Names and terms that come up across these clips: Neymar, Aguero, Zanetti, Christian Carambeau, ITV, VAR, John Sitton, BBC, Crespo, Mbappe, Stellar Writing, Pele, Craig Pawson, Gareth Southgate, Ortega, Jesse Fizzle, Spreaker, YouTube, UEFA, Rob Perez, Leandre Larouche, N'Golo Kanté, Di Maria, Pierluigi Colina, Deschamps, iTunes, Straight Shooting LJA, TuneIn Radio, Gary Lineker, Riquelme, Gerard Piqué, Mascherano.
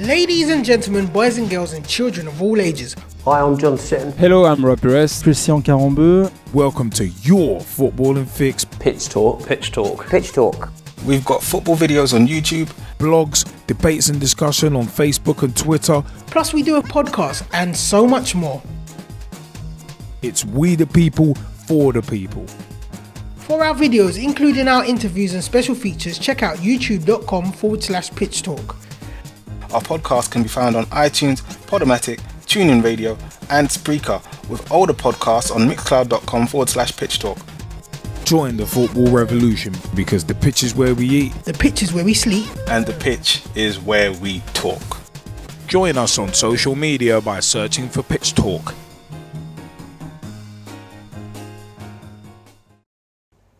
Ladies and gentlemen, boys and girls and children of all ages. Hi, I'm John Sitton. Hello, I'm Rob Perez. Christian Carambeau. Welcome to your footballing fix. Pitch Talk. Pitch Talk. Pitch Talk. We've got football videos on YouTube, blogs, debates and discussion on Facebook and Twitter. Plus we do a podcast and so much more. It's we the people, for the people. For our videos, including our interviews and special features, check out youtube.com/pitchtalk. Our podcast can be found on iTunes, Podomatic, TuneIn Radio and Spreaker, with older podcasts on mixcloud.com/pitchtalk. Join the football revolution, because the pitch is where we eat, the pitch is where we sleep, and the pitch is where we talk. Join us on social media by searching for Pitch Talk.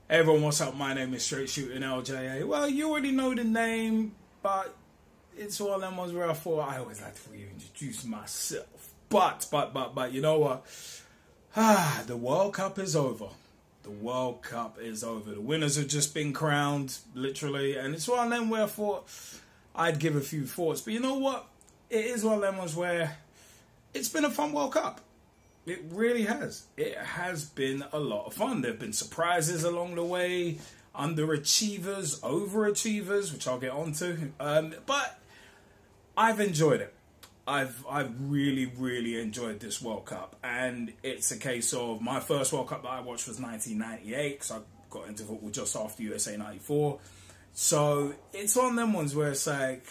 Hey everyone, what's up? My name is Straight Shooting LJA. Well, you already know the name, but it's one of them ones where I thought I always like to introduce myself. But, you know what? The World Cup is over. The World Cup is over. The winners have just been crowned, literally. And it's one of them where I thought I'd give a few thoughts. But you know what? It is one of them ones where it's been a fun World Cup. It really has. It has been a lot of fun. There have been surprises along the way, underachievers, overachievers, which I'll get onto. But I've enjoyed it. I've really, really enjoyed this World Cup. And it's a case of my first World Cup that I watched was 1998, because I got into football just after USA 94. So it's one of them ones where it's like,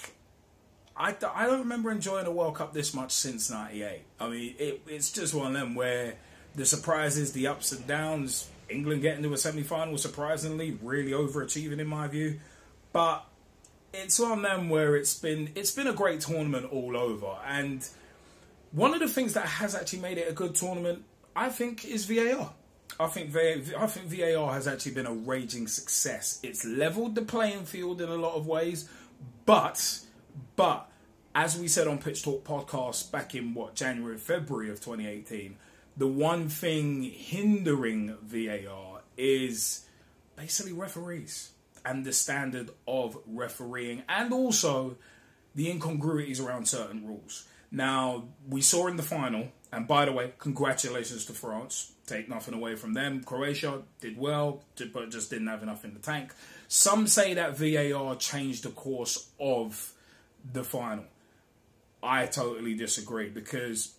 I don't remember enjoying a World Cup this much since 98. I mean, it's just one of them where the surprises, the ups and downs, England getting to a semi-final, surprisingly, really overachieving in my view. But it's one of them where it's been a great tournament all over. And one of the things that has actually made it a good tournament, I think, is VAR. I think VAR has actually been a raging success. It's leveled the playing field in a lot of ways, but as we said on Pitch Talk podcast back in January, February of 2018, the one thing hindering VAR is basically referees and the standard of refereeing, and also the incongruities around certain rules. Now, we saw in the final, and by the way, congratulations to France. Take nothing away from them. Croatia did well, but just didn't have enough in the tank. Some say that VAR changed the course of the final. I totally disagree, because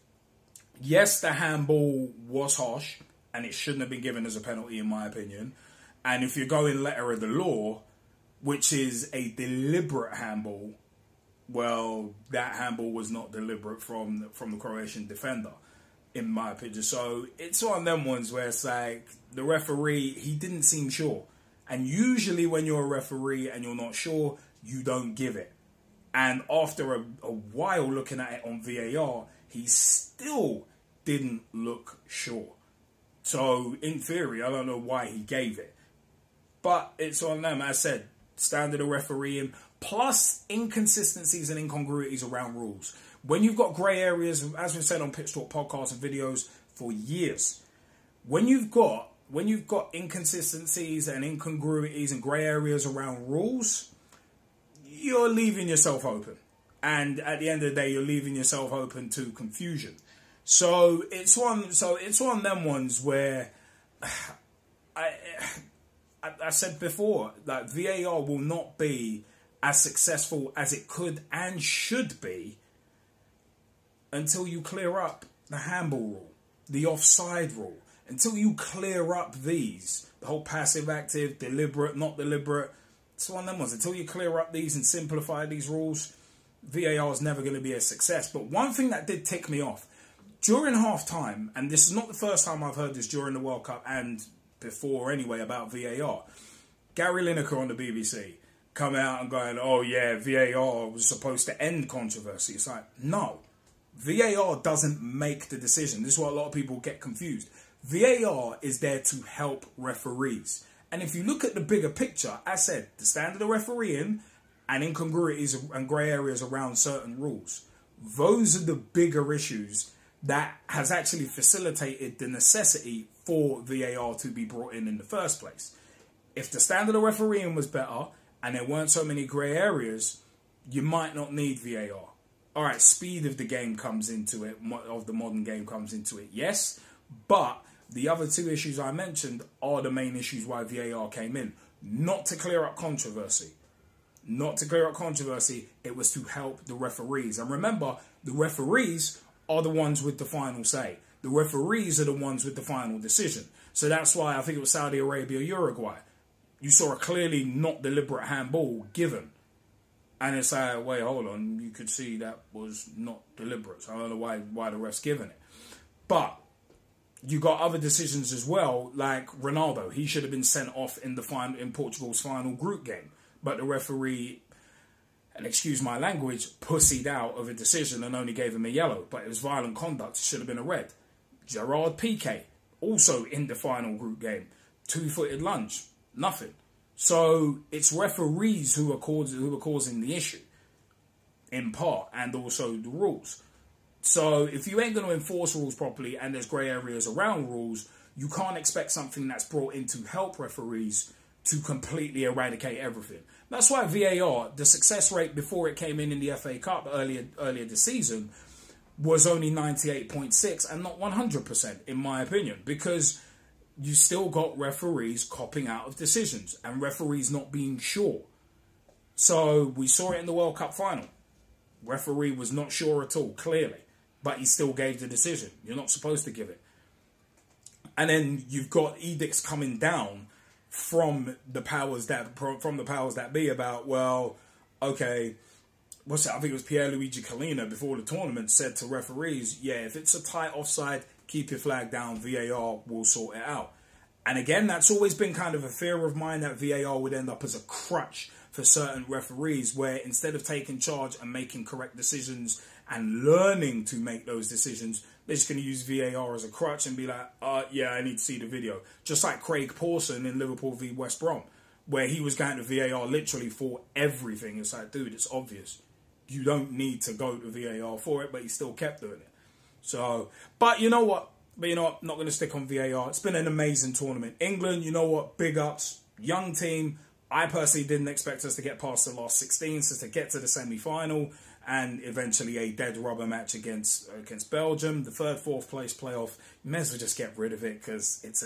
yes, the handball was harsh and it shouldn't have been given as a penalty in my opinion. And if you're going letter of the law, which is a deliberate handball, well, that handball was not deliberate from the Croatian defender, in my opinion. So it's one of them ones where it's like the referee, he didn't seem sure. And usually when you're a referee and you're not sure, you don't give it. And after a while looking at it on VAR, he still didn't look sure. So in theory, I don't know why he gave it. But it's on them, as I said, standard of refereeing, plus inconsistencies and incongruities around rules. When you've got grey areas, as we've said on Pitch Talk podcasts and videos for years, when you've got inconsistencies and incongruities and grey areas around rules, you're leaving yourself open. And at the end of the day, you're leaving yourself open to confusion. So it's one of them ones where I said before that VAR will not be as successful as it could and should be until you clear up the handball rule, the offside rule, until you clear up the whole passive active, deliberate, not deliberate. It's one of them ones. Until you clear up these and simplify these rules, VAR is never going to be a success. But one thing that did tick me off during half time, and this is not the first time I've heard this during the World Cup and before anyway about VAR, Gary Lineker on the BBC coming out and going, oh yeah, VAR was supposed to end controversy. It's like, no, VAR doesn't make the decision. This is why a lot of people get confused. VAR is there to help referees. And if you look at the bigger picture, I said, the standard of refereeing and incongruities and grey areas around certain rules, those are the bigger issues that has actually facilitated the necessity for VAR to be brought in the first place. If the standard of refereeing was better and there weren't so many grey areas, you might not need VAR. all right, speed of the game comes into it, of the modern game comes into it, yes. But the other two issues I mentioned are the main issues why VAR came in. Not to clear up controversy. Not to clear up controversy, it was to help the referees. And remember, the referees are the ones with the final say. The referees are the ones with the final decision. So that's why I think it was Saudi Arabia, Uruguay. You saw a clearly not deliberate handball given. And it's like, wait, hold on. You could see that was not deliberate. So I don't know why the ref's giving it. But you got other decisions as well, like Ronaldo. He should have been sent off in the final, in Portugal's final group game. But the referee, and excuse my language, pussied out of a decision and only gave him a yellow. But it was violent conduct. It should have been a red. Gerard Piqué, also in the final group game. Two-footed lunge. Nothing. So it's referees who are causing the issue, in part, and also the rules. So if you ain't going to enforce rules properly and there's grey areas around rules, you can't expect something that's brought in to help referees to completely eradicate everything. That's why VAR, the success rate before it came in the FA Cup earlier this season, was only 98.6% and not 100%, in my opinion, because you still got referees copping out of decisions and referees not being sure. So we saw it in the World Cup final. Referee was not sure at all, clearly, but he still gave the decision. You're not supposed to give it. And then you've got edicts coming down from the powers that be about, well, okay, what's that? I think it was Pierluigi Colina before the tournament said to referees, yeah, if it's a tight offside, keep your flag down, VAR will sort it out. And again, that's always been kind of a fear of mine, that VAR would end up as a crutch for certain referees, where instead of taking charge and making correct decisions and learning to make those decisions, they're just going to use VAR as a crutch and be like, yeah, I need to see the video. Just like Craig Pawson in Liverpool v West Brom, where he was going to VAR literally for everything. It's like, dude, it's obvious. You don't need to go to VAR for it, but he still kept doing it. So, but you know what? Not going to stick on VAR. It's been an amazing tournament. England, you know what? Big ups. Young team. I personally didn't expect us to get past the last 16, so to get to the semi-final and eventually a dead rubber match against Belgium, the third, fourth place playoff, you may as well just get rid of it, because it's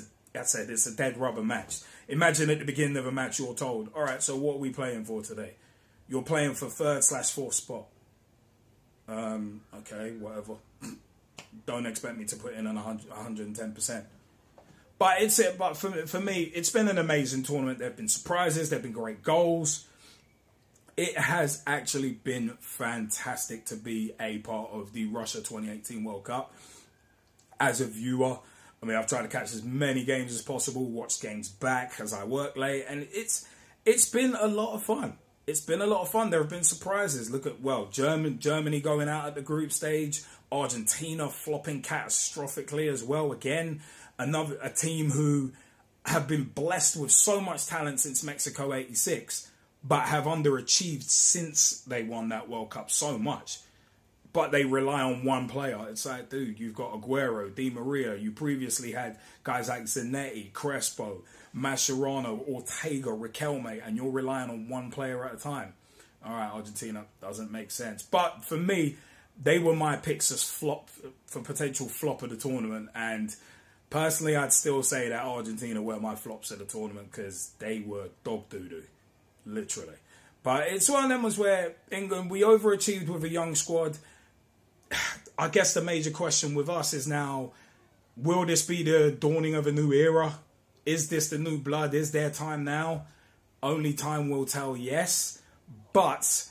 a dead rubber match. Imagine at the beginning of a match you're told, all right, so what are we playing for today? You're playing for 3rd/4th spot. Okay, whatever. Don't expect me to put in an 110%. But for me, it's been an amazing tournament. There have been surprises. There have been great goals. It has actually been fantastic to be a part of the Russia 2018 World Cup. As a viewer, I mean, I've tried to catch as many games as possible, watch games back as I work late, and it's been a lot of fun. It's been a lot of fun. There have been surprises. Look at, well, Germany going out at the group stage. Argentina flopping catastrophically as well again. A team who have been blessed with so much talent since Mexico '86, but have underachieved since they won that World Cup so much. But they rely on one player. It's like, dude, you've got Aguero, Di Maria. You previously had guys like Zanetti, Crespo, Mascherano, Ortega, Riquelme, and you're relying on one player at a time. All right, Argentina doesn't make sense. But for me, they were my picks as flop, for potential flop of the tournament, and personally, I'd still say that Argentina were my flops of the tournament, because they were dog doo-doo, literally. But it's one of them was where England, we overachieved with a young squad. I guess the major question with us is now, will this be the dawning of a new era? Is this the new blood? Is there time now? Only time will tell, yes. But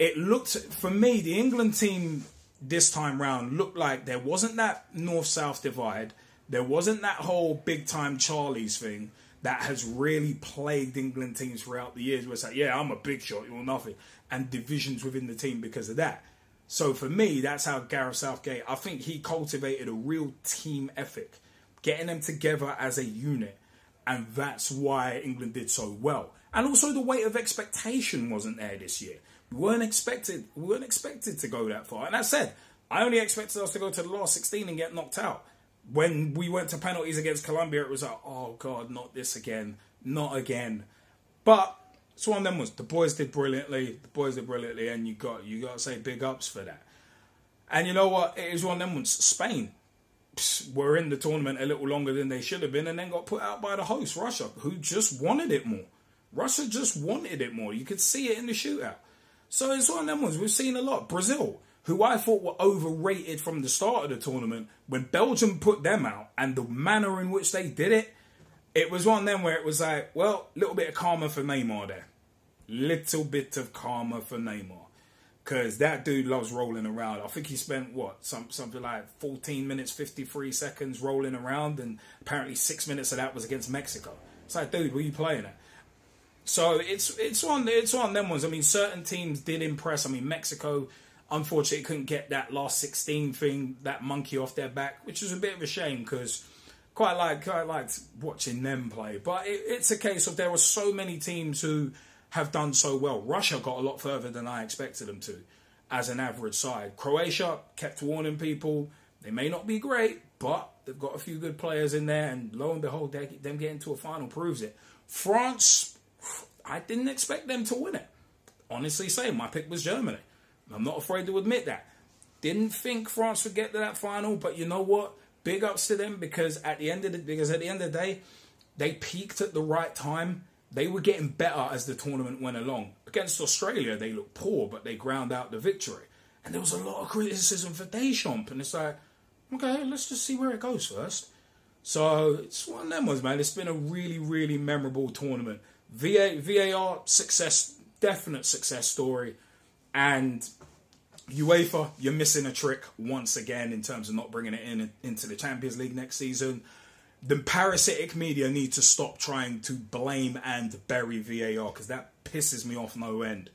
it looked, for me, the England team this time round looked like there wasn't that north-south divide. There wasn't that whole big-time Charlies thing that has really plagued England teams throughout the years, where it's like, yeah, I'm a big shot, you're nothing, and divisions within the team because of that. So for me, that's how Gareth Southgate, I think he cultivated a real team ethic, getting them together as a unit, and that's why England did so well. And also the weight of expectation wasn't there this year. We weren't expected to go that far. And that said, I only expected us to go to the last 16 and get knocked out. When we went to penalties against Colombia, it was like, oh, God, not this again. Not again. But It's one of them ones. The boys did brilliantly, and you got to say big ups for that. And you know what? It is one of them ones. Spain were in the tournament a little longer than they should have been, and then got put out by the host, Russia, who just wanted it more. Russia just wanted it more. You could see it in the shootout. So it's one of them ones. We've seen a lot. Brazil, who I thought were overrated from the start of the tournament, when Belgium put them out, and the manner in which they did it, it was one of them where it was like, well, little bit of karma for Neymar there. Little bit of karma for Neymar. Because that dude loves rolling around. I think he spent, something like 14 minutes, 53 seconds rolling around. And apparently 6 minutes of that was against Mexico. It's like, dude, were you playing it? So it's one them ones. I mean, certain teams did impress. I mean, Mexico, unfortunately, couldn't get that last 16 thing, that monkey off their back. Which is a bit of a shame because quite liked watching them play. But it's a case of there were so many teams who have done so well. Russia got a lot further than I expected them to as an average side. Croatia kept warning people, they may not be great, but they've got a few good players in there, and lo and behold, them getting to a final proves it. France, I didn't expect them to win it. Honestly saying, my pick was Germany. I'm not afraid to admit that. Didn't think France would get to that final, but you know what? Big ups to them because at the end of the day, they peaked at the right time. They were getting better as the tournament went along. Against Australia, they looked poor, but they ground out the victory. And there was a lot of criticism for Deschamps. And it's like, okay, let's just see where it goes first. So it's one of them ones, man. It's been a really, really memorable tournament. VAR, success, definite success story. And UEFA, you're missing a trick once again in terms of not bringing it into the Champions League next season. The parasitic media need to stop trying to blame and bury VAR because that pisses me off no end.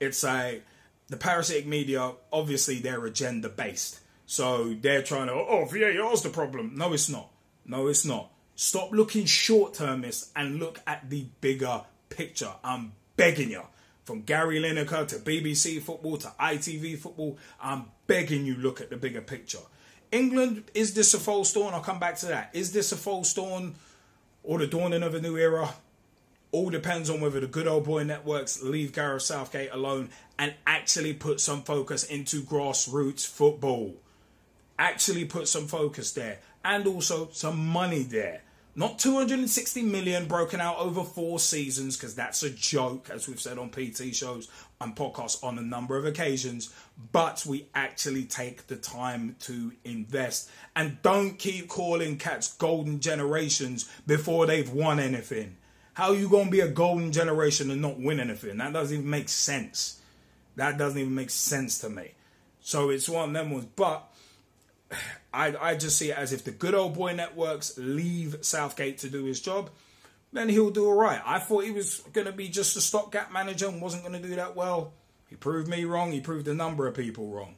It's like the parasitic media, obviously they're agenda-based. So they're trying to, VAR's the problem. No, it's not. No, it's not. Stop looking short-termist and look at the bigger picture. I'm begging you. From Gary Lineker to BBC football to ITV football, I'm begging you, look at the bigger picture. England, is this a false dawn? I'll come back to that. Is this a false dawn or the dawning of a new era? All depends on whether the good old boy networks leave Gareth Southgate alone and actually put some focus into grassroots football. Actually put some focus there. And also some money there. Not 260 million broken out over 4 seasons, because that's a joke, as we've said on PT shows and podcasts on a number of occasions. But we actually take the time to invest. And don't keep calling cats golden generations before they've won anything. How are you going to be a golden generation and not win anything? That doesn't even make sense. That doesn't even make sense to me. So it's one of them ones. But I just see it as if the good old boy networks leave Southgate to do his job, then he'll do all right. I thought he was going to be just a stopgap manager and wasn't going to do that well. He proved me wrong. He proved a number of people wrong.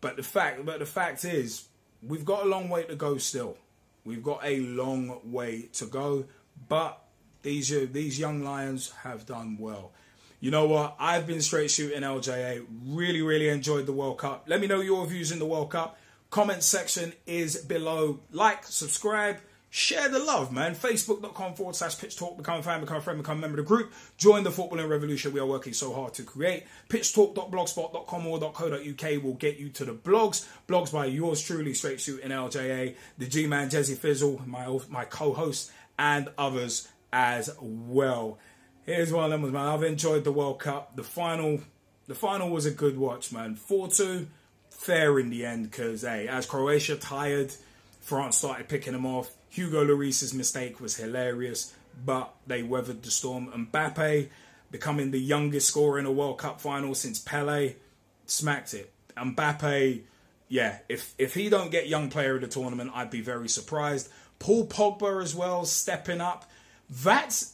But the fact is, we've got a long way to go still. We've got a long way to go. But these young lions have done well. You know what? I've been Straight Shooting LJA. Really, really enjoyed the World Cup. Let me know your views in the World Cup. Comment section is below. Like, subscribe, share the love, man. Facebook.com/Pitch Talk. Become a fan, become a friend, become a member of the group. Join the footballing revolution we are working so hard to create. PitchTalk.blogspot.com or .co.uk will get you to the blogs. Blogs by yours truly, Straight Shooting LJA, the G-Man, Jesse Fizzle, my co-host, and others as well. Here's one of them ones, man. I've enjoyed the World Cup. The final was a good watch, man. 4-2. Fair in the end, because as Croatia tired, France started picking them off. Hugo Lloris's mistake was hilarious, but they weathered the storm. Mbappe, becoming the youngest scorer in a World Cup final since Pele, smacked it. Mbappe, yeah, if he don't get young player of the tournament, I'd be very surprised. Paul Pogba as well, stepping up. That's...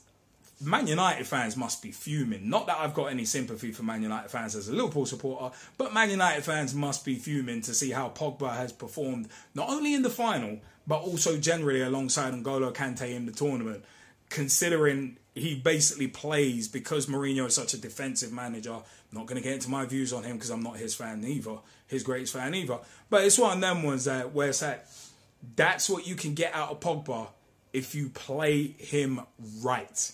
Man United fans must be fuming. Not that I've got any sympathy for Man United fans as a Liverpool supporter, but Man United fans must be fuming to see how Pogba has performed, not only in the final, but also generally alongside N'Golo Kanté in the tournament, considering he basically plays because Mourinho is such a defensive manager. I'm not going to get into my views on him because I'm not his greatest fan either. But it's one of them ones where it's like, that's what you can get out of Pogba if you play him right.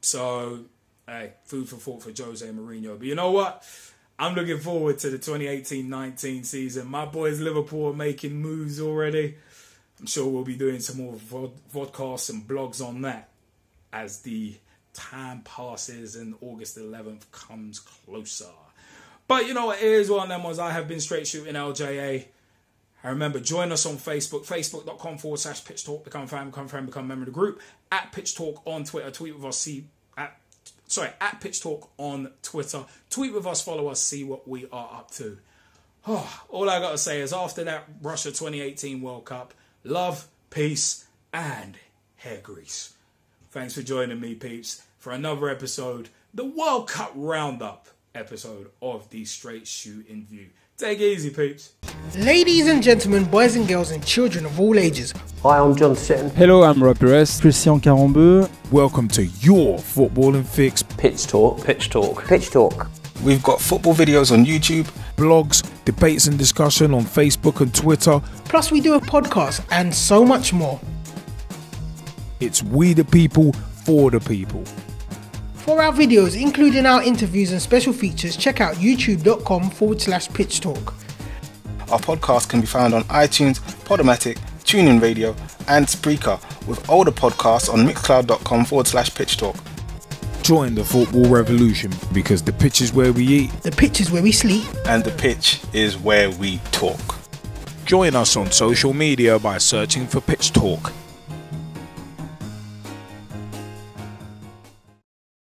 So Hey, food for thought for Jose Mourinho. But you know what? I'm looking forward to the 2018-19 season. My boys Liverpool are making moves already. I'm sure we'll be doing some more vodcasts and blogs on that as the time passes and August 11th comes closer. But you know what? It is one of them ones. I have been Straight Shooting LJA. And remember, join us on Facebook, facebook.com/Pitch Talk. Become a fan, become a member of the group. At Pitch Talk on Twitter. Tweet with us, at Pitch Talk on Twitter. Tweet with us, follow us, see what we are up to. Oh, all I got to say is after that Russia 2018 World Cup, love, peace, and hair grease. Thanks for joining me, peeps, for another episode, the World Cup Roundup episode of the Straight Shooting View. Take it easy, peeps. Ladies and gentlemen, boys and girls, and children of all ages. Hi, I'm John Sitton. Hello, I'm Rob Perez. Christian Carambeau. Welcome to your footballing fix. Pitch Talk. Pitch Talk. Pitch Talk. We've got football videos on YouTube, blogs, debates and discussion on Facebook and Twitter. Plus, we do a podcast and so much more. It's we the people, for the people. For our videos, including our interviews and special features, check out youtube.com/Pitch Talk. Our podcast can be found on iTunes, Podomatic, TuneIn Radio, and Spreaker, with older podcasts on mixcloud.com/Pitch Talk. Join the football revolution, because the pitch is where we eat, the pitch is where we sleep, and the pitch is where we talk. Join us on social media by searching for Pitch Talk.